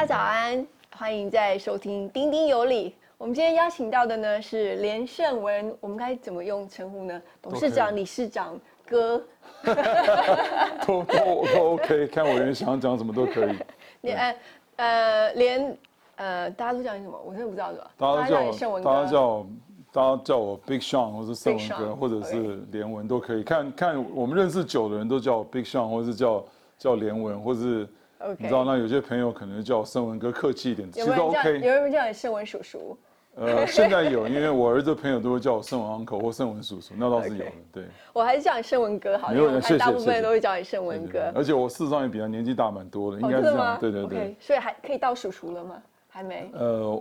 家早安，欢迎再收听《丁丁有理》。我们今天邀请到的呢是连胜文，我们该怎么用称呼呢？董事长、理事长、哥，都 OK， 看我人想讲什么都可以。你大家都叫你什么？我真的不知道是吧？大家叫我 Big Sean 或是胜文哥，或者是连文都可以。看我们认识久的人都叫我 Big Sean， 或是叫连文，或是。Okay. 你知道那有些朋友可能叫我胜文哥，客气一点，其实都 OK。有人叫你胜文叔叔？现在有，因为我儿子朋友都会叫我胜文 uncle 或胜文叔叔，那倒是有的。Okay. 对，我还是叫你胜文哥好，因为我看大部分人都会叫你胜文哥。对对对，而且我事实上也比他年纪大蛮多的，应该是这样。哦、对对对。Okay. 所以还可以到叔叔了吗？还没。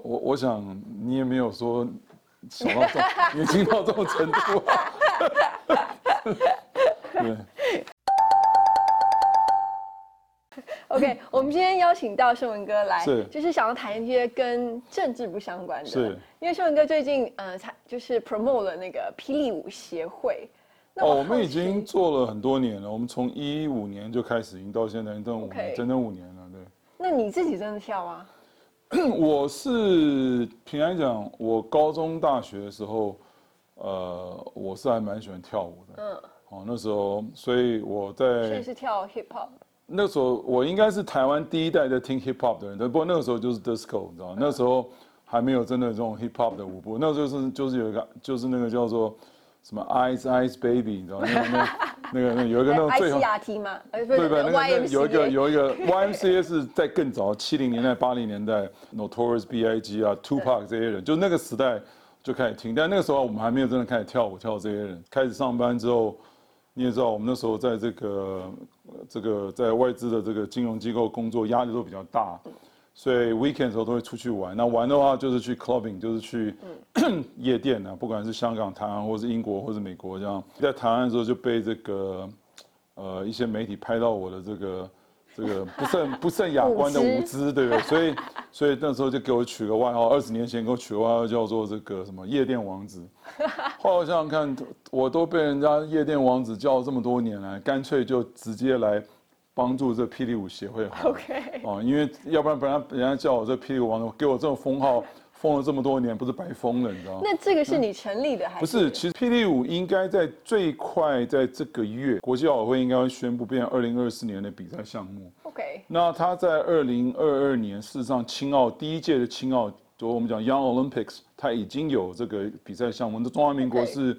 我想你也没有说想到年轻到这种程度、啊。对。OK， 我们今天邀请到胜文哥来，就是想要谈一些跟政治不相关的。是，因为胜文哥最近就是 promote 了那个霹雳舞协会。哦，我们已经做了很多年了，我们从2015年就开始，已经到现在整整五年了，对。那你自己真的跳吗？我是平安讲，我高中大学的时候，我是还蛮喜欢跳舞的。嗯。哦，那时候，所以我是跳 Hip Hop。那时候我应该是台湾第一代在听 hip hop 的人，不过那个时候就是 disco， 你知道吗？那时候还没有真的这种 hip hop 的舞步，那时候就是有一个就是那个叫做什么 Ice Ice Baby， 你知道吗？那个有一个那种最 ICRT 吗？对吧？那个有一个 YMCA 是在更早70年代80年代 Notorious BIG 啊 Tupac 这些人，就那个时代就开始听，但那个时候我们还没有真的开始跳舞这些人，开始上班之后。你也知道，我们那时候在这个在外资的这个金融机构工作，压力都比较大，所以 weekend 的时候都会出去玩。那玩的话就是去 clubbing， 就是去、夜店啊，不管是香港、台湾，或是英国，或是美国这样。在台湾的时候就被这个一些媒体拍到我的这个不甚雅观的舞姿，对不对？所以那时候就给我取个外号，20年前给我取个外号叫做这个什么夜店王子。后来想想看，我都被人家夜店王子叫这么多年来，干脆就直接来帮助这霹雳舞协会好了。OK。哦，因为要不然本来人家叫我这霹雳舞王子，给我这种封号，封了这么多年，不是白封了，你知道吗？那这个是你成立的还是？不是，其实霹雳舞应该在最快在这个月，国际奥委会应该会宣布变成2024年的比赛项目。OK。那他在2022年，事实上青奥第一届的青奥，就我们讲 Young Olympics， 他已经有这个比赛项目。那中华民国是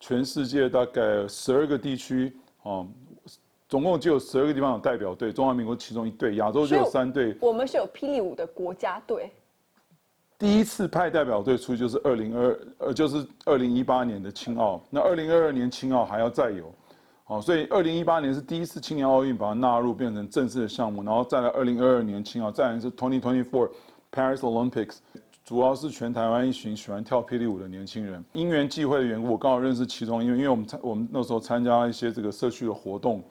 全世界大概12个地区啊。总共只有12个地方有代表队，中华民国其中一队，亚洲就有3队。我们是有霹雳舞的国家队。第一次派代表队出去就是2018年的青奥，那2022年青奥还要再有，哦，所以2018年是第一次青年奥运把它纳入变成正式的项目，然后再来2022年青奥，再来是2024 Paris Olympics， 主要是全台湾一群喜欢跳霹雳舞的年轻人，因缘际会的缘故，我刚好认识其中，因为我们那时候参加一些这个社区的活动，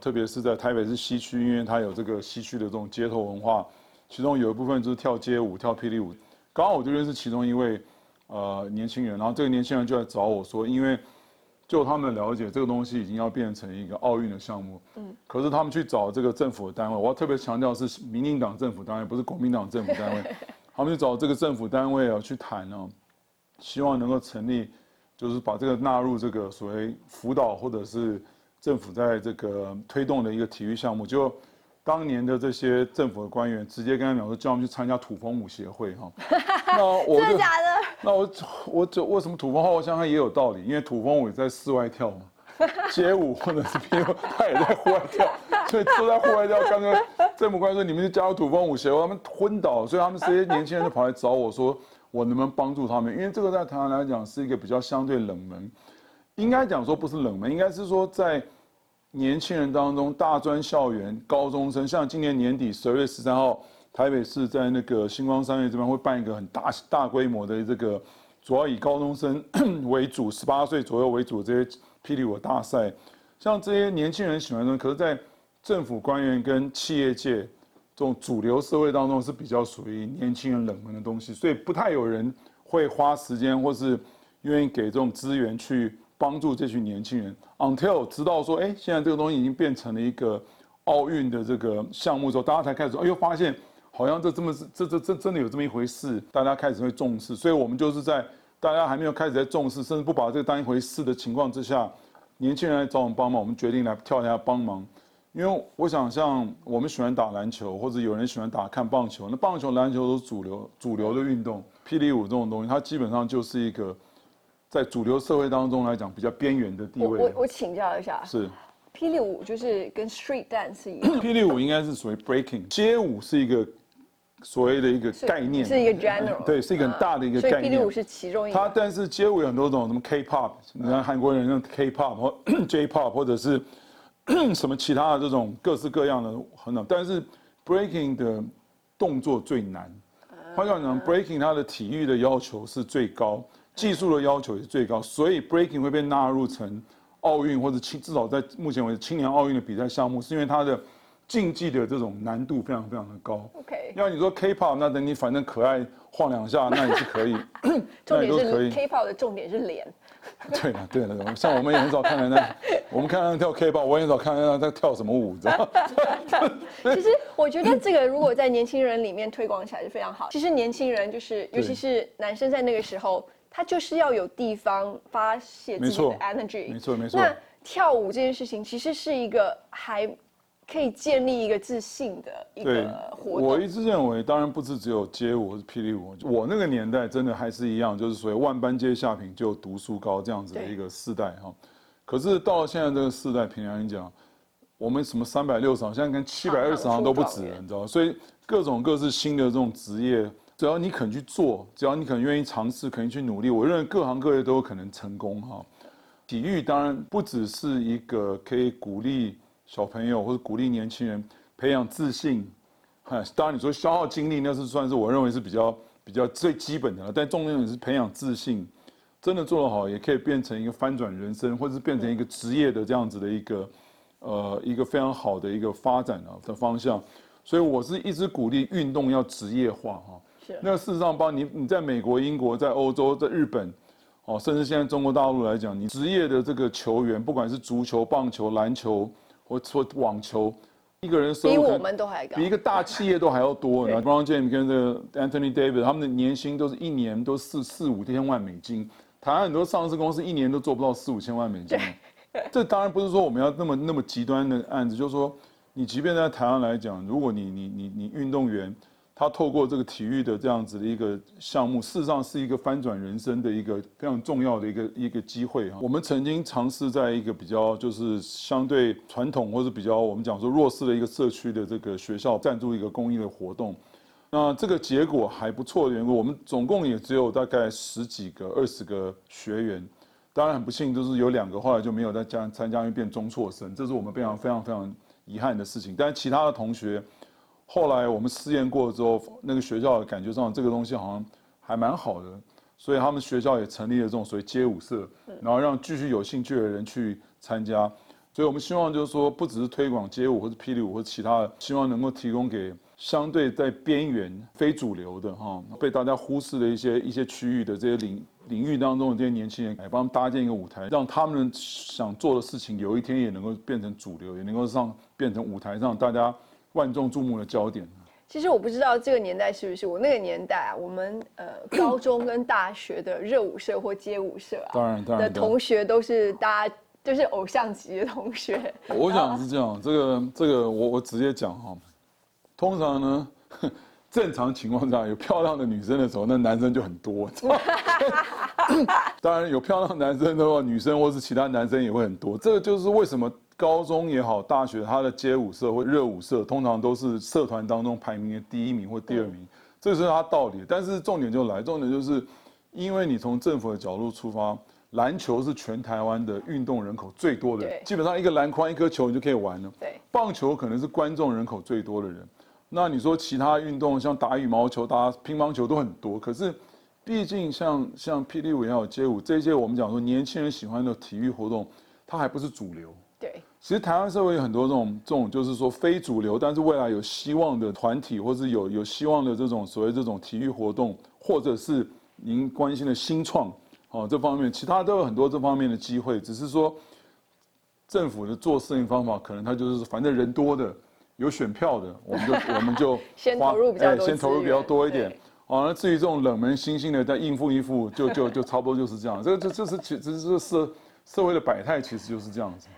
特别是在台北市西区，因为它有这个西区的这种街头文化。其中有一部分就是跳街舞、跳霹雳舞，刚好我就认识其中一位年轻人，然后这个年轻人就来找我说，因为就他们了解，这个东西已经要变成一个奥运的项目，可是他们去找这个政府的单位，我要特别强调是民进党政府单位，不是国民党政府单位，他们去找这个政府单位啊去谈啊，希望能够成立，就是把这个纳入这个所谓辅导或者是政府在这个推动的一个体育项目，就。当年的这些政府的官员直接跟他们讲说，叫他们去参加土风舞协会哈。那我真的假的？那我为什么土风舞？我想想也有道理，因为土风舞也在室外跳嘛，街舞或者是霹雳，他也在户外跳，所以都在户外跳。刚刚政府官员说你们去加入土风舞协会，他们昏倒，所以他们这些年轻人就跑来找我说，我能不能帮助他们？因为这个在台湾来讲是一个比较相对冷门，应该讲说不是冷门，应该是说在。年轻人当中，大专校园、高中生，像今年年底12月13号，台北市在那个星光三月这边会办一个很大规模的这个，主要以高中生为主，18岁左右为主这些霹雳舞大赛。像这些年轻人喜欢的，可是，在政府官员跟企业界这种主流社会当中是比较属于年轻人冷门的东西，所以不太有人会花时间或是愿意给这种资源去。帮助这群年轻人 ，until 知道说，哎，现在这个东西已经变成了一个奥运的这个项目之后，大家才开始，哎呦，发现好像这真的有这么一回事，大家开始会重视，所以我们就是在大家还没有开始在重视，甚至不把这个当一回事的情况之下，年轻人来找我们帮忙，我们决定来跳一下帮忙。因为我想，像我们喜欢打篮球，或者有人喜欢看棒球，那棒球、篮球都是主流的运动。霹雳舞这种东西，它基本上就是一个在主流社会当中来讲比较边缘的地位。我请教一下，是霹雳舞就是跟 street dance 一样，霹雳舞应该是属于 breaking， 街舞是一个所谓的一个概念，是一个 general， 对，是一个很大的一个概念。所以霹雳舞是其中一个。它但是街舞有很多种，什么 K-pop， 你看韩国人用 K-pop 或 J-pop， 或者是什么其他的这种各式各样的很好，但是 breaking 的动作最难。换句话讲 ，breaking 它的体育的要求是最高，技术的要求也是最高，所以 breaking 会被纳入成奥运或者至少在目前为止青年奥运的比赛项目，是因为它的竞技的这种难度非常非常的高。OK， 要你说 K-pop， 那等你反正可爱晃两下，那也是可以。重点是 K-pop 的重点是脸。对了对了，像我们也很少看人家，我们看人家跳 K-pop， 我也很少看人家在跳什么舞，知道吗？其实我觉得这个如果在年轻人里面推广起来是非常好。其实年轻人就是，尤其是男生在那个时候，他就是要有地方发泄自己的 energy。没错没错。那跳舞这件事情其实是一个还可以建立一个自信的一个活动。我一直认为，当然不是只有街舞或是霹雳舞，我那个年代真的还是一样，就是所谓万般皆下品，就读书高这样子的一个世代哈。可是到了现在这个世代，平常人讲，我们什么360行，现在跟720行都不止了，你知道吗？所以各种各式新的这种职业，只要你肯去做，只要你肯愿意尝试，肯去努力，我认为各行各业都有可能成功哈。体育当然不只是一个可以鼓励小朋友或者鼓励年轻人培养自信，当然你说消耗精力那是算是我认为是比较最基本的了，但重点是培养自信，真的做得好也可以变成一个翻转人生，或者是变成一个职业的这样子的一个非常好的一个发展的方向，所以我是一直鼓励运动要职业化哈。那事实上，包括你在美国、英国、在欧洲、在日本。哦，甚至现在中国大陆来讲，你职业的这个球员，不管是足球、棒球、篮球。我说网球，一个人收入比我们都还高，比一个大企业都还要多。LeBron James 跟这 Anthony Davis 他们的年薪都是一年都4-5千万美金，台湾很多上市公司一年都做不到4-5千万美金。这当然不是说我们要那么极端的案子，就是说你即便在台湾来讲，如果你运动员他透过这个体育的这样子的一个项目，事实上是一个翻转人生的一个非常重要的一个机会哈。我们曾经尝试在一个比较就是相对传统或者比较我们讲说弱势的一个社区的这个学校赞助一个公益的活动，那这个结果还不错的缘故，我们总共也只有大概10几个、20个学员，当然很不幸就是有2个后来就没有再参加，因为变中辍生，这是我们非常非常非常遗憾的事情。但是其他的同学。后来我们试验过之后，那个学校感觉上这个东西好像还蛮好的，所以他们学校也成立了这种所谓街舞社，然后让继续有兴趣的人去参加。所以我们希望就是说，不只是推广街舞或者霹雳舞或者其他的，希望能够提供给相对在边缘、非主流的哈，被大家忽视的一些区域的这些领域当中的这些年轻人，来帮他们搭建一个舞台，让他们想做的事情有一天也能够变成主流，也能够变成舞台上大家。万众注目的焦点。其实我不知道这个年代是不是我那个年代啊，我们高中跟大学的热舞社或街舞社啊，当然的同学都是大家就是偶像级的同学。我想是这样，这个我直接讲哈，通常呢，正常情况下有漂亮的女生的时候，那男生就很多。当然有漂亮男生的话，女生或是其他男生也会很多。这个就是为什么。高中也好，大学它的街舞社或热舞社，通常都是社团当中排名的第1名或第2名，这是它道理。但是重点就是，因为你从政府的角度出发，篮球是全台湾的运动人口最多的人，基本上一个篮筐一颗球你就可以玩了。对，棒球可能是观众人口最多的人。那你说其他运动像打羽毛球、打乒乓球都很多，可是毕竟像霹雳舞也好、街舞这些，我们讲说年轻人喜欢的体育活动，它还不是主流。对，其实台湾社会有很多这种就是说非主流，但是未来有希望的团体，或是有希望的这种所谓这种体育活动，或者是您关心的新创，哦，这方面，其他都有很多这方面的机会。只是说，政府的做事情方法可能它就是反正人多的，有选票的，我们就先投入比较多，先投入比较多一点。好，那至于这种冷门新兴的，再应付，就差不多就是这样。这是社会的百态，其实就是这样子。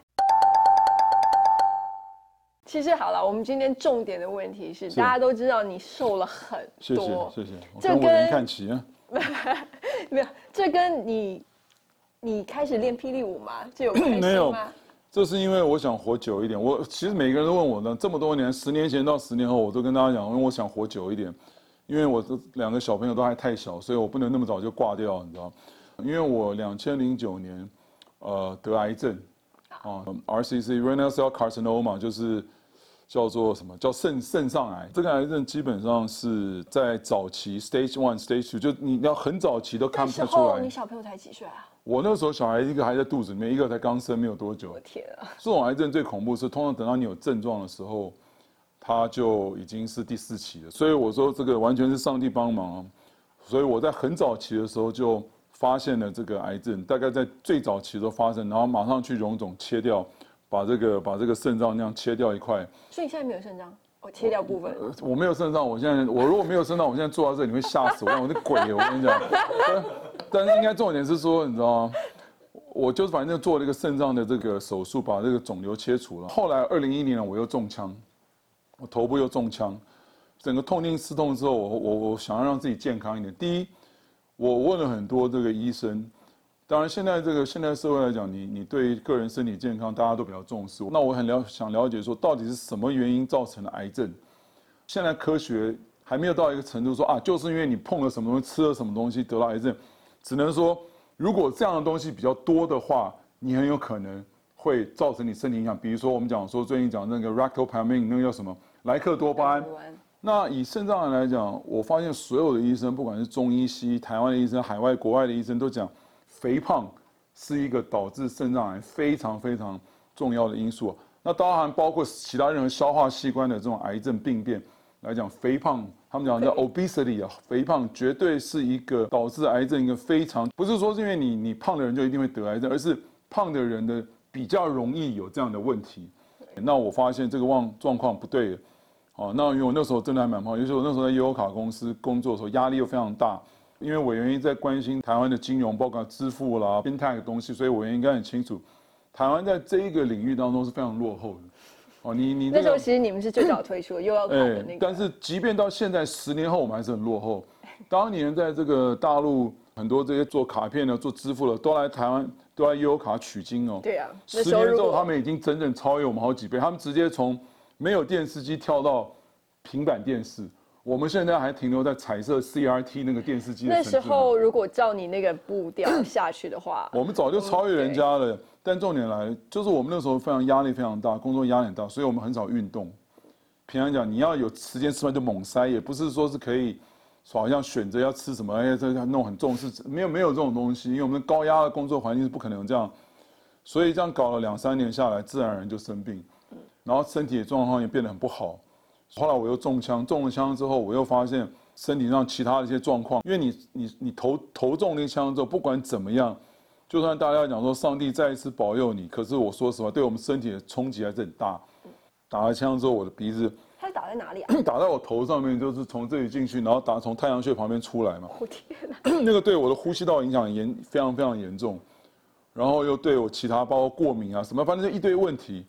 其实好了，我们今天重点的问题是，大家都知道你瘦了很多，谢谢。这跟我能看齐啊，没有，这跟你开始练霹雳舞吗？这有关系吗？没有，这是因为我想活久一点。我其实每个人都问我呢，这么多年，10年前到10年后，我都跟大家讲，因为我想活久一点，因为我这两个小朋友都还太小，所以我不能那么早就挂掉，你知道？因为我2009年，得癌症。RCC renal cell carcinoma 就是叫做什么叫肾上癌，这个癌症基本上是在早期 stage 1 stage 2， 就你要很早期都看不出来。那时候你小朋友才几岁啊？我那时候小孩一个还在肚子里面，一个才刚生没有多久。我天啊！这种癌症最恐怖是通常等到你有症状的时候，它就已经是第4期了。所以我说这个完全是上帝帮忙，所以我在很早期的时候就发现了这个癌症，大概在最早期都发生，然后马上去溶肿切掉，把这个肾脏那样切掉一块。所以你现在没有肾脏，我切掉部分。我没有肾脏，我如果没有肾脏，我现在坐到这里你会吓死我，我是鬼，我跟你讲。但是应该重点是说，你知道吗？我就反正做了一个肾脏的这个手术，把这个肿瘤切除了。后来2010年我又中枪，我头部又中枪，整个痛定思痛之后，我想要让自己健康一点。第一，我问了很多这个医生，当然现在社会来讲，你对个人身体健康大家都比较重视。那我想了解说，到底是什么原因造成了癌症？现在科学还没有到一个程度说啊，就是因为你碰了什么东西、吃了什么东西得到癌症，只能说如果这样的东西比较多的话，你很有可能会造成你身体影响。比如说我们讲说最近讲那个 Ractopamine 那个叫什么莱克多巴胺。那以肾脏癌来讲，我发现所有的医生，不管是中医、西医、台湾的医生、海外、国外的医生，都讲肥胖是一个导致肾脏癌非常非常重要的因素。那当然包括其他任何消化器官的这种癌症病变来讲，肥胖，他们讲叫 obesity 啊，肥胖绝对是一个导致癌症一个非常，不是说是因为你胖的人就一定会得癌症，而是胖的人的比较容易有这样的问题。那我发现这个状况不对了。哦，那因为我那时候真的还蛮胖，尤其我那时候在悠游卡公司工作的时候，压力又非常大。因为我原先在关心台湾的金融，包括支付啦、Fintech 的东西，所以我应该很清楚，台湾在这一个领域当中是非常落后的。哦，你那时候其实你们是最早推出的悠游卡的那个，但是即便到现在10年后，我们还是很落后。当年在这个大陆，很多这些做卡片的、做支付的，都来台湾，都来悠游卡取经哦。对啊，10年之后他们已经整整超越我们好几倍，他们直接从没有电视机跳到平板电视，我们现在还停留在彩色 CRT 那个电视机的程度。那时候如果照你那个步调下去的话，我们早就超越人家了。但重点来，就是我们那时候非常压力非常大，工作压力很大，所以我们很少运动。平常讲，你要有时间吃饭就猛塞，也不是说是可以，好像选择要吃什么，哎，这弄很重视，没有这种东西，因为我们高压的工作环境是不可能这样，所以这样搞了2-3年下来，自然而然就生病。然后身体状况也变得很不好，后来我又中枪，中了枪之后，我又发现身体上其他的一些状况，因为你头中那枪之后，不管怎么样，就算大家讲说上帝再一次保佑你，可是我说实话，对我们身体的冲击还是很大。打了枪之后，我的鼻子，它打在哪里啊？打在我头上面，就是从这里进去，然后从太阳穴旁边出来嘛。我天哪！那个对我的呼吸道影响非常非常严重，然后又对我其他包括过敏啊什么，反正就一堆问题。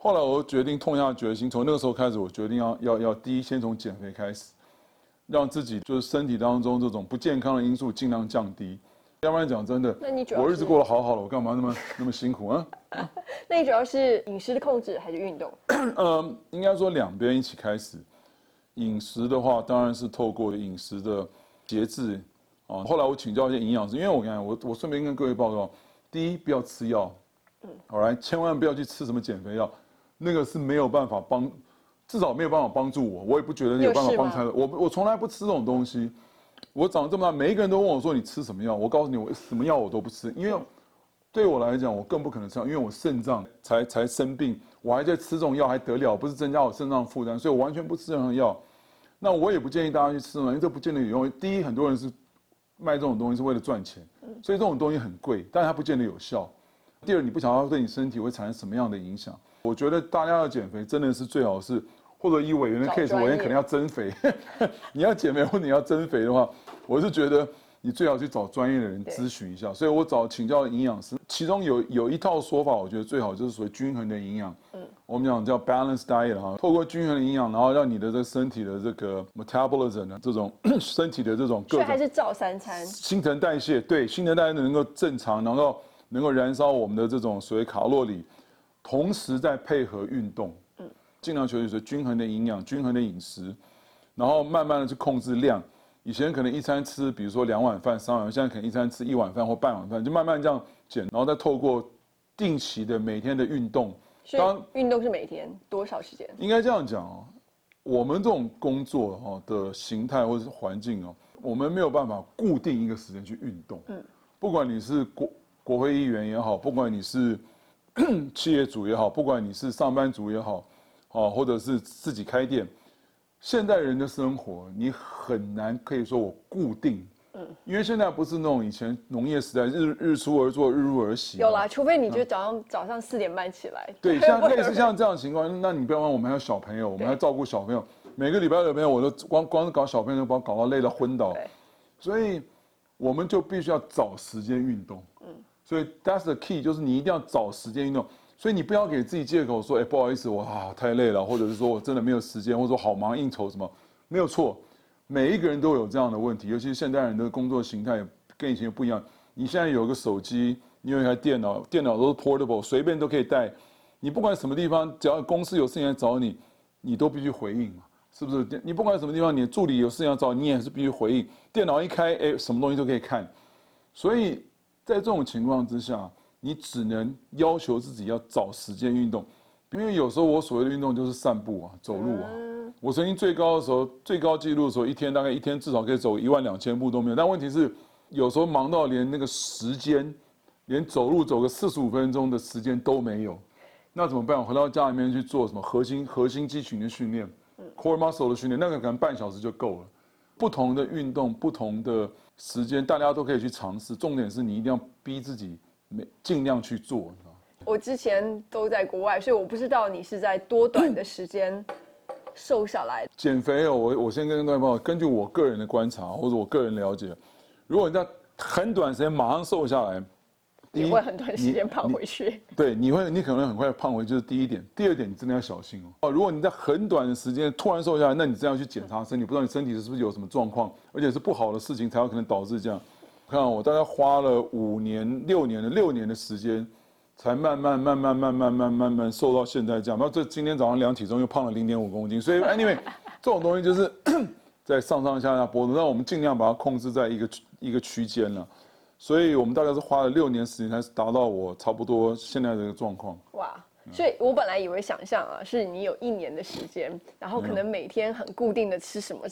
后来我决定痛下决心，从那个时候开始，我决定要第一先从减肥开始，让自己就是身体当中这种不健康的因素尽量降低。要不然讲真的，我日子过得好好的，我干嘛那么辛苦啊？那你主要是饮食的控制还是运动？应该说2边一起开始。饮食的话，当然是透过饮食的节制啊。后来我请教一些营养师，因为我跟你讲，我顺便跟各位报告，第一不要吃药，好来，千万不要去吃什么减肥药。那个是没有办法帮，至少没有办法帮助我，我也不觉得你有办法帮他的。我从来不吃这种东西，我长这么大，每一个人都问我说你吃什么药，我告诉你，我什么药我都不吃，因为对我来讲，我更不可能吃药，因为我肾脏才生病，我还在吃这种药还得了？不是增加我肾脏负担，所以我完全不吃任何药。那我也不建议大家去吃，因为这不见得有用。第一，很多人是卖这种东西是为了赚钱，所以这种东西很贵，但是它不见得有效。第二，你不想要对你身体会产生什么样的影响？我觉得大家要减肥，真的是最好是，或者以委员的 case， 委员可能要增肥。你要减肥或者你要增肥的话，我是觉得你最好去找专业的人咨询一下。所以我找请教营养师，其中有一套说法，我觉得最好就是所谓均衡的营养。我们讲叫 Balanced Diet 哈，透过均衡的营养，然后让你的这身体的这个 Metabolism 这种身体的这种各种，所以还是照三餐，新陈代谢对新陈代谢能够正常，能够燃烧我们的这种所谓卡路里，同时再配合运动，尽量求取均衡的营养、均衡的饮食，然后慢慢的去控制量。以前可能一餐吃，比如说2碗饭、3碗饭，现在可能一餐吃1碗饭或半碗饭，就慢慢这样减，然后再透过定期的每天的运动。当运动是每天多少时间？应该这样讲哦，我们这种工作哦的形态或是环境哦，我们没有办法固定一个时间去运动。不管你是国会议员也好，不管你是企业主也好，不管你是上班族也好，或者是自己开店，现代人的生活你很难可以说我固定，因为现在不是那种以前农业时代日出而作日入而息，有啦，除非你就早上4点半起来，对，像类似像这样的情况，那你不要忘，我们还有小朋友，我们还要照顾小朋友，每个礼拜的朋友我都光搞小朋友，就把我搞到累到昏倒，所以我们就必须要找时间运动。所以 that's the key， 就是你一定要找时间运动。所以你不要给自己借口说，哎、不好意思，我太累了，或者是说我真的没有时间，或者说好忙应酬什么，没有错。每一个人都有这样的问题，尤其是现代人的工作形态跟以前不一样。你现在有个手机，你有一台电脑，电脑都是 portable， 随便都可以带。你不管什么地方，只要公司有事情来找你，你都必须回应嘛，是不是？你不管什么地方，你的助理有事情要找你，你也是必须回应。电脑一开，哎，什么东西都可以看，所以。在这种情况之下，你只能要求自己要找时间运动，因为有时候我所谓的运动就是散步啊、走路啊。我曾经最高的时候，最高纪录的时候，一天至少可以走12000步都没有。但问题是，有时候忙到连那个时间，连走路走个45分钟的时间都没有，那怎么办？我回到家里面去做什么核心肌群的训练、core muscle 的训练，那个可能半小时就够了。不同的运动，不同的时间，大家都可以去尝试。重点是你一定要逼自己，尽量去做。我之前都在国外，所以我不知道你是在多短的时间瘦下来的。减肥哦，我先跟各位朋友，根据我个人的观察或者我个人了解，如果你在很短时间马上瘦下来，你会很短时间胖回去。对，你可能很快胖回去，这是第一点。第二点，你真的要小心哦。如果你在很短的时间突然瘦下来，那你真的要去检查身体，不知道你身体是不是有什么状况，而且是不好的事情才有可能导致这样。看我大概花了六年的时间，才慢慢瘦到现在这样。那这今天早上量体重又胖了0.5公斤，所以 anyway， 这种东西就是在上下波动，那我们尽量把它控制在一个区间了。所以我们大概是花了6年时间才达到我差不多现在的状况。哇！所以我本来以为想象啊，是你有1年的时间，然后可能每天很固定的吃什么，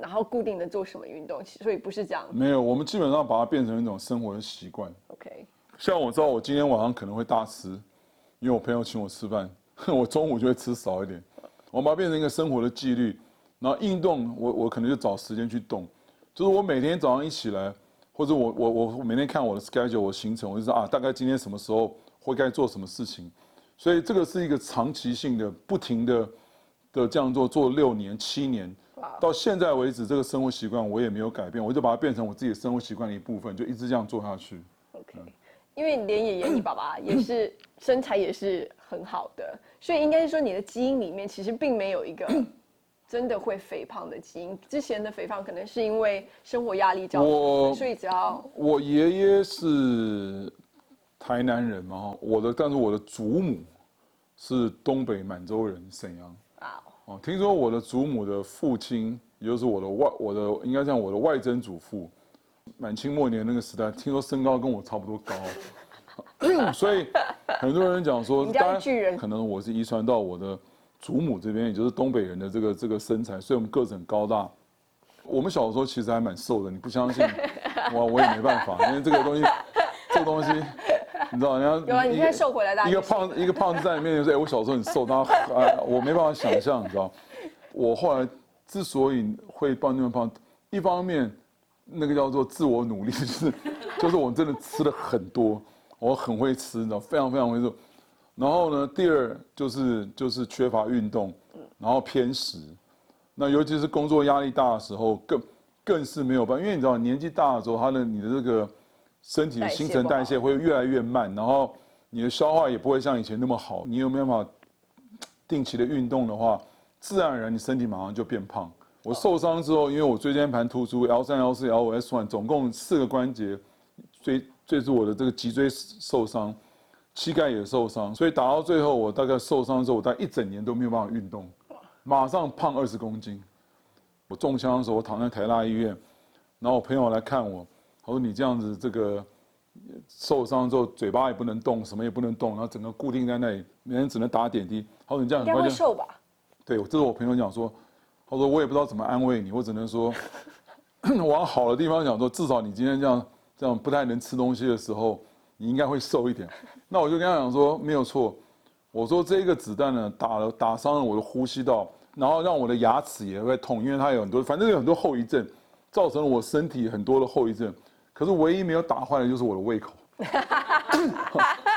然后固定的做什么运动，所以不是这样。没有，我们基本上把它变成一种生活的习惯。OK。像我知道我今天晚上可能会大吃，因为我朋友请我吃饭，我中午就会吃少一点。我把它变成一个生活的纪律，然后运动我可能就找时间去动，就是我每天早上一起来。或者我每天看我的 schedule， 我行程，我就知道啊，大概今天什么时候会该做什么事情，所以这个是一个长期性的、不停的这样做6年、7年，到现在为止，这个生活习惯我也没有改变，我就把它变成我自己的生活习惯的一部分，就一直这样做下去。OK， 因为连爷爷你爸爸也是身材也是很好的，所以应该是说你的基因里面其实并没有一个。真的会肥胖的基因，之前的肥胖可能是因为生活压力造成，所以只要我爷爷是台南人嘛，但是我的祖母是东北满洲人沈阳啊。哦，听说我的祖母的父亲，也就是我的外曾祖父，满清末年那个时代，听说身高跟我差不多高。所以很多人讲说，当然可能我是遗传到我的。祖母这边也就是东北人的这个身材，所以我们个子很高大。我们小时候其实还蛮瘦的，你不相信？我也没办法，因为这个东西，你知道，人家有啊，你看瘦回来大一个胖一个胖子在你面前说：“哎，我小时候很瘦。”他我没办法想象，你知道。我后来之所以会胖那么胖，一方面那个叫做自我努力，就是我真的吃了很多。我很会吃，非常非常会做。然后呢，第二就是缺乏运动，然后偏食。那尤其是工作压力大的时候，更是没有办法，因为你知道年纪大的时候，你的这个身体的新陈代谢会越来越慢，然后你的消化也不会像以前那么好。你有没有办法定期的运动的话，自然而然你身体马上就变胖。我受伤之后，因为我椎间盘突出 L3、L4、L5、S1， 总共4个关节，最是我的这个脊椎受伤，膝盖也受伤，所以打到最后，我大概受伤之后，我大概1整年都没有办法运动，马上胖20公斤。我中枪的时候，我躺在台大医院，然后我朋友来看我，他说你这样子这个受伤之后，嘴巴也不能动，什么也不能动，然后整个固定在那里，每天只能打点滴。他说你这样很快就应该会瘦吧？对，这是我朋友讲说。他说：“我也不知道怎么安慰你，我只能说，往好的地方想说，至少你今天这样不太能吃东西的时候，你应该会瘦一点。”那我就跟他讲说：“没有错，我说这个子弹呢，打伤了我的呼吸道，然后让我的牙齿也会痛，因为它有很多，反正有很多后遗症，造成了我身体很多的后遗症。可是唯一没有打坏的就是我的胃口。”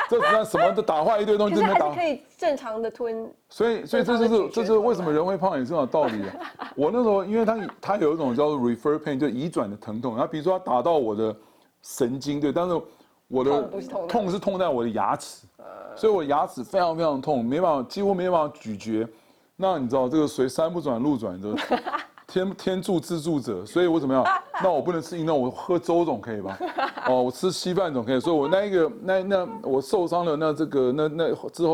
这子弹什么都打坏一堆东西，可是还是可以正常的吞。所以这就是为什么人会胖也是有道理的。我那时候因为它有一种叫做 refer pain， 就移转的疼痛。它比如说它打到我的神经，对，但是我的痛是痛在我的牙齿，所以我的牙齿非常非常痛，没办法，几乎没办法咀嚼。那你知道这个谁山不转路转的，天助自助者，所以我怎么样？那我不能吃饮料，我喝粥总可以吧？哦，我吃稀饭总可以。所以我那我受伤了，那之后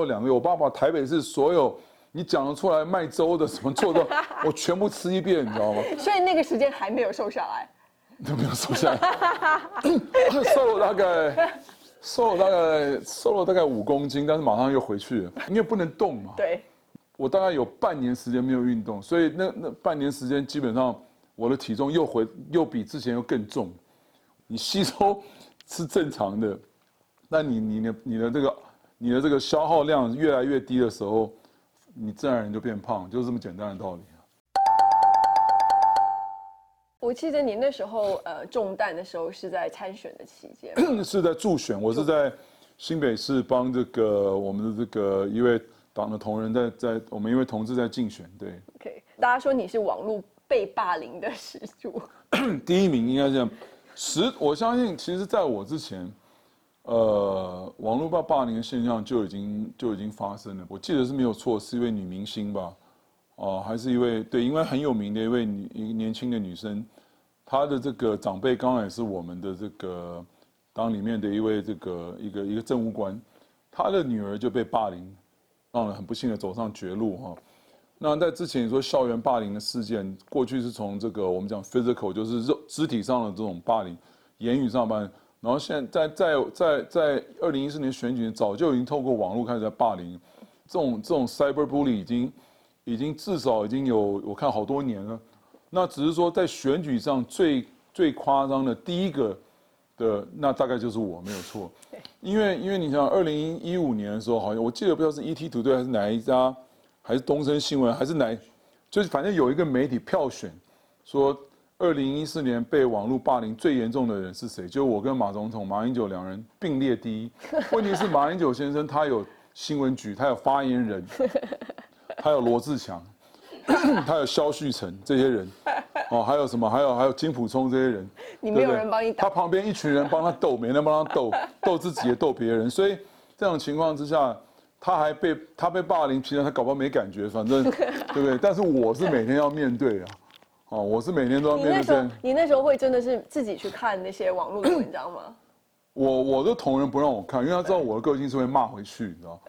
2个月，我爸爸台北市所有你讲得出来卖粥的什么做的，我全部吃一遍，你知道吗？所以那个时间还没有瘦下来，都没有瘦下来，瘦了大概5公斤，但是马上又回去了，因为不能动嘛。对。我大概有半年时间没有运动，所以那半年时间基本上我的体重又比之前又更重。你吸收是正常的，那你的这个消耗量越来越低的时候，你自然而然就变胖，就是这么简单的道理。我记得你那时候中弹的时候是在参选的期间，是在助选，我是在新北市帮这个我们的这个一位。党的同仁在我们因为同志在竞选，对。OK， 大家说你是网络被霸凌的始祖，第一名应该这样。我相信其实在我之前，网络霸凌的现象就已经发生了。我记得是没有错，是一位女明星吧，还是一位对，因为很有名的一位年轻的女生，她的这个长辈刚好也是我们的这个党里面的一位这个一个政务官，她的女儿就被霸凌。让人很不幸的走上绝路哈。那在之前你说校园霸凌的事件，过去是从这个我们讲 physical， 就是肢体上的这种霸凌，言语上霸凌。然后现在在2014年选举，早就已经透过网络开始在霸凌，这种 cyber bully 已经至少已经有我看好多年了。那只是说在选举上最夸张的第一个的那大概就是我没有错。因为你想2015年的时候，好像我记得不知道是 ET 土队还是哪一家，还是东森新闻，还是就是反正有一个媒体票选，说2014年被网络霸凌最严重的人是谁？就我跟马总统马英九2人并列第一。问题是马英九先生他有新闻局，他有发言人，他有罗志强，他有萧旭成这些人。哦，还有什么？还有金溥聪这些人，你没有人帮你打，他旁边一群人帮他斗，没人帮他斗，斗自己也斗别人。所以这种情况之下，他被霸凌，其实他搞不好没感觉，反正对不对？但是我是每天要面对啊，哦，我是每天都要面对。你那时候会真的是自己去看那些网络的文章吗？我的同仁不让我看，因为他知道我的个性是会骂回去，你知道。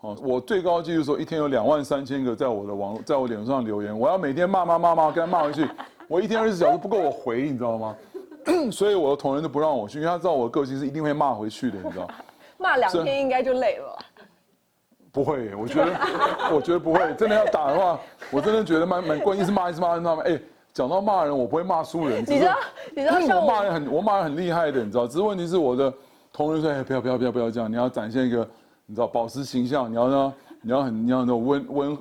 哦，我最高纪录说一天有23000个在我的在我脸书上留言，我要每天骂，跟他骂回去。我一天24小时不够我回，你知道吗？所以我的同仁都不让我去，因为他知道我的个性是一定会骂回去的，你知道。骂2天应该就累了。不会，我觉得不会。真的要打的话，我真的觉得蛮过，一直骂。哎，讲到骂人，我不会骂输人。你知道像我骂人很厉害的，你知道。只是问题是我的同仁说，哎，不要这样，你要展现一个，你知道，保持形象，你要很温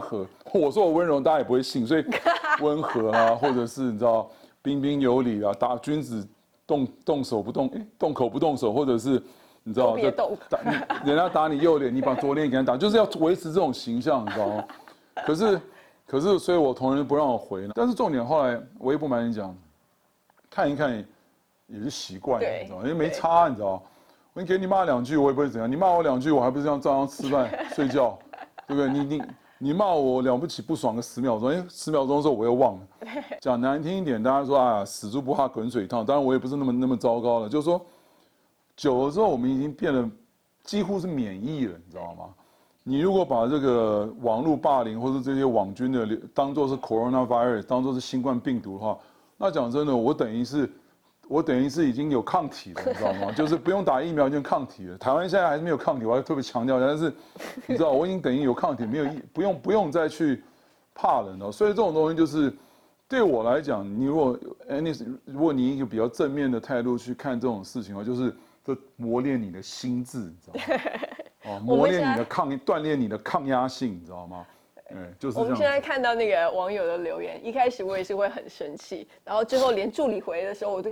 和。我说我温柔，大家也不会信，所以。温和啊，或者是你知道彬彬有礼啊，打君子动手不动口不动手，或者是你知道，人家打你右脸，你把左脸给他打，就是要维持这种形象，你知道吗？可是，所以我同仁不让我回。但是重点后来我也不瞒你讲，看一看也是习惯，你知道吗？因为没差，你知道吗？我给你骂两句，我也不会怎样；你骂我两句，我还不是这样照样吃饭睡觉，对不对？你骂我了不起，不爽个10秒钟，因为10秒钟的时候我又忘了。讲难听一点，大家说啊，死猪不怕滚水烫。当然我也不是那么糟糕了，就是说。久了之后，我们已经变得几乎是免疫了，你知道吗？你如果把这个网络霸凌或者这些网军的当作是 coronavirus， 当作是新冠病毒的话，那讲真的，我等于是已经有抗体了，你知道吗？就是不用打疫苗就抗体了。台湾现在还是没有抗体，我还特别强调一下，但是你知道，我已经等于有抗体，没有不用再去怕人了。所以这种东西就是。对我来讲，如果你一个比较正面的态度去看这种事情的话，就是这磨练你的心智，你知道吗？哦，磨练你的锻炼你的抗压性，你知道吗？嗯，就是这样。我们现在看到那个网友的留言，一开始我也是会很生气，然后最后连助理回的时候，我就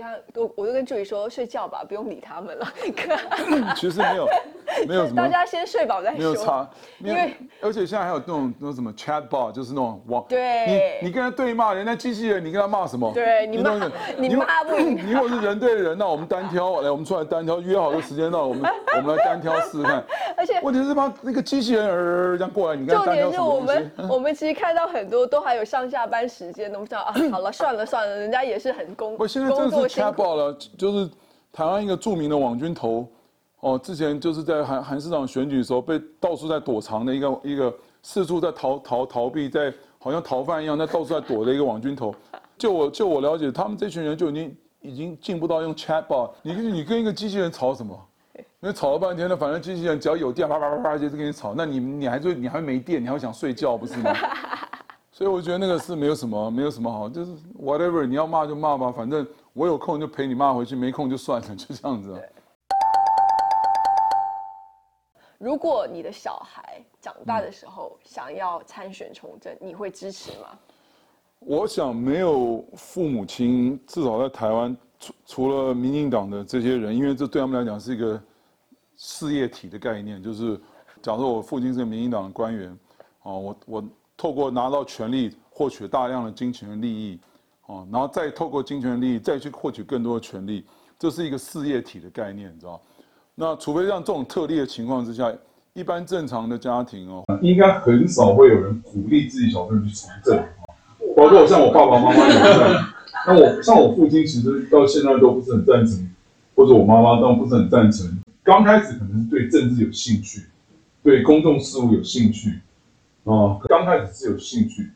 跟助理说睡觉吧，不用理他们了。其实没有什么，大家先睡饱再说。没有差，因为而且现在还有那种什么 Chatbot， 就是那种网对，你跟他对骂，人家机器人，你跟他骂什么？对，你骂不赢。你如果是人对人，那我们单挑，来，我们出来单挑，约好的时间到了，我们来单挑试试看。而且问题是把那个机器人这样过来，你跟他单挑什么东西？重点是我们其实看到很多都还有上下班时间，我们想啊，好了，算了，人家也是很工作辛苦。现在真是 Chatbot 了，就是台湾一个著名的网军头。哦，之前就是在韩市长选举的时候，被到处在躲藏的一个四处在逃避，在好像逃犯一样，在到处在躲的一个网军头。就我了解，他们这群人就已经进步到用 Chatbot， 你跟一个机器人吵什么？因为吵了半天了，反正机器人只要有电，啪啪啪啪就是跟你吵。那你还没电，你还会想睡觉不是吗？所以我觉得那个是没有什么好，就是 whatever， 你要骂就骂吧，反正我有空就陪你骂回去，没空就算了，就这样子。如果你的小孩长大的时候想要参选从政，你会支持吗？我想没有父母亲，至少在台湾，除了民进党的这些人，因为这对他们来讲是一个事业体的概念，就是假设我父亲是民进党的官员，哦，我透过拿到权力获取大量的金钱利益，哦，然后再透过金钱利益再去获取更多的权利，这是一个事业体的概念，你知道。那除非像这种特例的情况之下，一般正常的家庭哦，应该很少会有人鼓励自己小朋友去从政，包括像我爸爸妈妈也赞，那我像我父亲其实到现在都不是很赞成，或者我妈妈都不是很赞成。刚开始可能是对政治有兴趣，对公众事务有兴趣，啊，刚开始是有兴趣，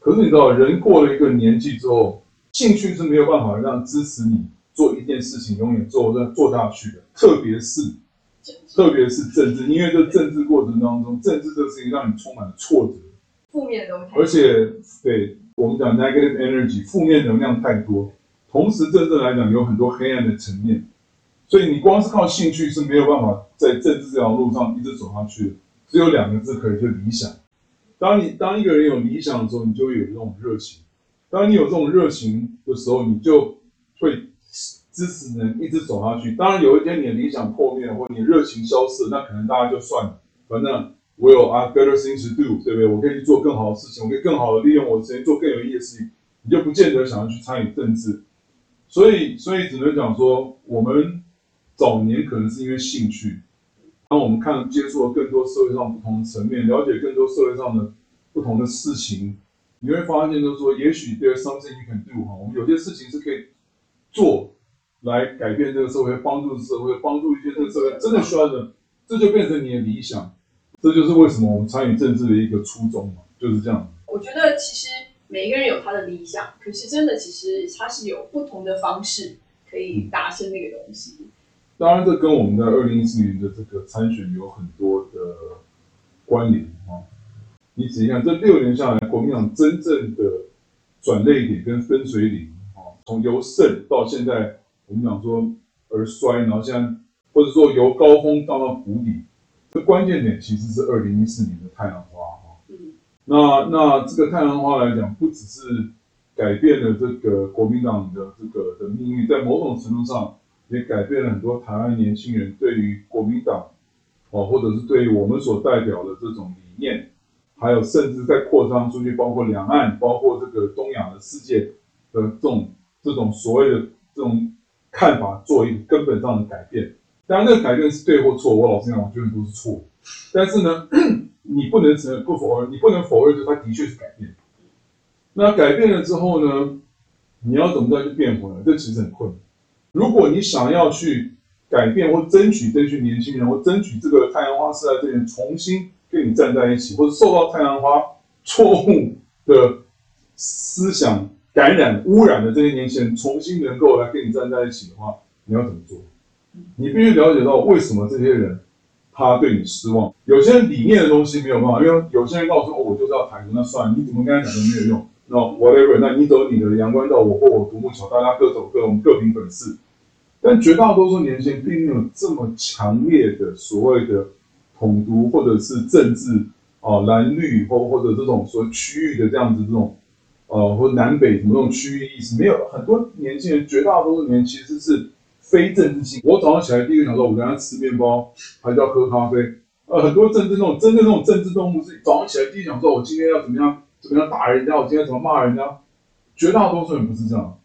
可是你知道，人过了一个年纪之后，兴趣是没有办法让支持你。做一件事情永远做下去的，特别是政治，因为这政治过程当中，政治这个事情让你充满了挫折，负面能量，而且对我们讲 negative energy， 负面能量太多。同时，政治来讲有很多黑暗的层面，所以你光是靠兴趣是没有办法在政治这条路上一直走下去的。只有2个字可以，就理想。当一个人有理想的时候，你就会有这种热情。当你有这种热情的时候，你就会。支持人一直走下去，当然有一天你的理想破灭，或你热情消失，那可能大家就算了。反正我有 better things to do， 对不对？我可以去做更好的事情，我可以更好的利用我的时间做更有意义的事情。你就不见得想要去参与政治，所以只能讲说，我们早年可能是因为兴趣，当我们接触了更多社会上不同的层面，了解更多社会上的不同的事情，你会发现就是说，也许 there's something you can do 哈，我们有些事情是可以做。来改变这个社会，帮助社会，帮助一些这个社会真的需要的，这就变成你的理想，这就是为什么我们参与政治的一个初衷嘛，就是这样。我觉得其实每一个人有他的理想，可是真的其实他是有不同的方式可以达成那个东西。当然，这跟我们在2014年的这个参选有很多的关联啊。你仔细看，这6年下来，国民党真正的转捩点跟分水岭啊，从由盛到现在。我们讲说而衰，然后现在或者说由高峰到谷底，这关键点其实是2014年的太阳花。那这个太阳花来讲，不只是改变了这个国民党的命运，在某种程度上，也改变了很多台湾年轻人对于国民党或者是对于我们所代表的这种理念，还有甚至在扩张出去，包括两岸，包括这个东亚的世界的这种所谓的这种看法，做一个根本上的改变。当然，这个改变是对或错，我老实讲，我觉得都是错。但是呢，你不能否认，就它的确是改变。那改变了之后呢，你要怎么再去变回来？这其实很困难。如果你想要去改变或争取年轻人，或争取这个太阳花时代这边重新跟你站在一起，或者受到太阳花错误的思想感染污染的这些年轻人重新能够来跟你站在一起的话，你要怎么做？你必须了解到为什么这些人他对你失望。有些人理念的东西没有办法，因为有些人告诉我，我就是要台独，那算了，你怎么跟他讲都没有用。那 whatever， 那你走你的阳关道，我过我独木桥，大家各走各，我们各凭本事。但绝大多数年轻人并没有这么强烈的所谓的统独或者是政治蓝绿或者这种所谓区域的这样子这种或南北什么这种区域意识，没有。很多年轻人，绝大多数年其实是非政治性。我早上起来第一个想到，我等一下吃面包还是要喝咖啡。很多真正那种政治动物是早上起来第一想说，我今天要怎么样打人家，我今天怎么骂人家。绝大多数人不是这样。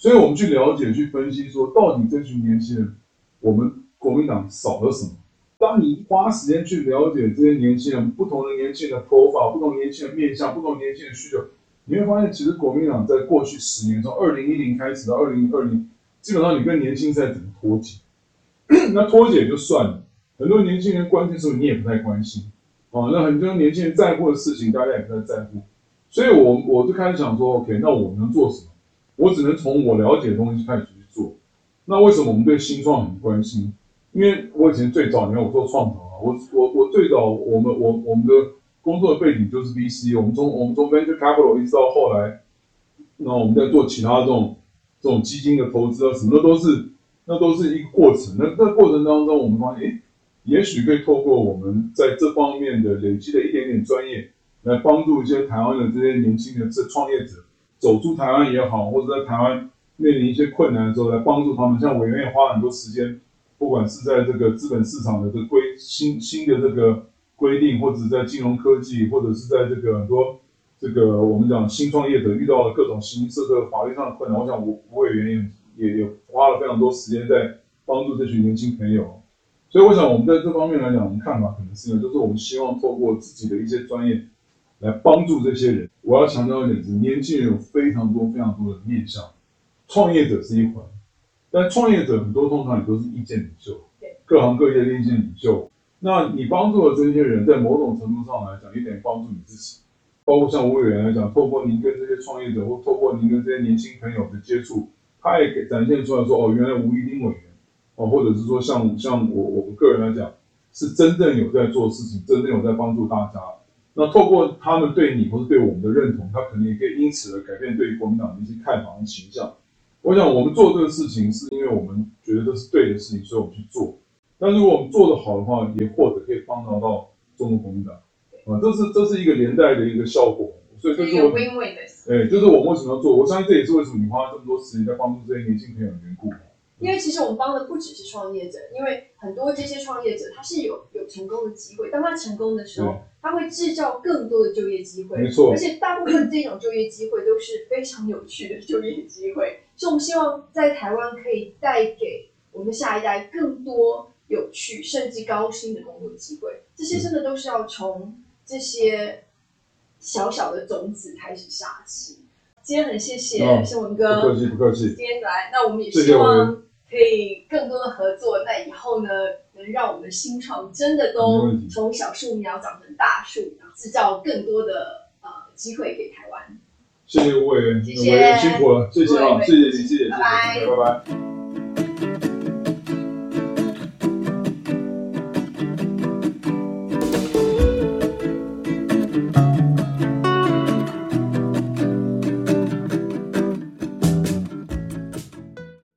所以我们去了解、去分析说，到底这群年轻人，我们国民党少了什么？当你花时间去了解这些年轻人，不同的年轻人的头发、不同年轻人的面向、不同年轻人的需求，你会发现，其实国民党在过去10年，从2010开始到2020，基本上你跟年轻在怎么脱节？那脱节就算了，很多年轻人关心的时候你也不太关心，那很多年轻人在乎的事情大家也不太在乎，所以我就开始想说 ，OK， 那我能做什么？我只能从我了解的东西开始去做。那为什么我们对新创很关心？因为我以前最早，你看我做创投啊，我最早我们的工作的背景就是 VC， 我们从 Venture Capital 一直到后来，那我们在做其他这种基金的投资啊，什么的都是一个过程。那过程当中，我们发现，也许可以透过我们在这方面的累积的一点点专业，来帮助一些台湾的这些年轻的创业者。走出台湾也好，或者在台湾面临一些困难的时候，来帮助他们。像委员也花很多时间，不管是在这个资本市场的这新的这个规定，或者在金融科技，或者是在这个很多这个我们讲新创业者遇到的各种形形色色法律上的困难，我想我委员也花了非常多时间在帮助这群年轻朋友。所以我想我们在这方面来讲，我们看法可能是就是我们希望透过自己的一些专业。来帮助这些人。我要强调一点是，年轻人有非常多的面向，创业者是一环，但创业者很多通常也都是意见领袖，各行各业的意见领袖。那你帮助了这些人，在某种程度上来讲，也等于帮助你自己。包括像我委员来讲，透过您跟这些创业者，或透过您跟这些年轻朋友的接触，他也展现出来说，原来吴怡丁委员，或者是说像我个人来讲，是真正有在做事情，真正有在帮助大家。那透过他们对你或是对我们的认同，他可能也可以因此而改变对于国民党的一些看法和形象。我想我们做这个事情是因为我们觉得这是对的事情，所以我们去做。但如果我们做得好的话，也或者可以帮助到中国国民党。这是一个连带的一个效果。所以这是我们就是我们为什么要做。我相信这也是为什么你花这么多时间在帮助这些年轻朋友的缘故。因为其实我们帮的不只是创业者，因为很多这些创业者他是有成功的机会，当他成功的时候，他会制造更多的就业机会，没错。而且大部分这种就业机会都是非常有趣的就业机会，所以我们希望在台湾可以带给我们的下一代更多有趣甚至高薪的工作机会。这些真的都是要从这些小小的种子开始下起。今天很谢谢新文哥，不客气。今天来，那我们也希望可以更多的合作，那以后呢，能让我们新创真的都从小树苗长成大树，然后制造更多的机会给台湾。谢谢吴委员，辛苦了，谢谢啊，谢谢你，谢谢，拜拜。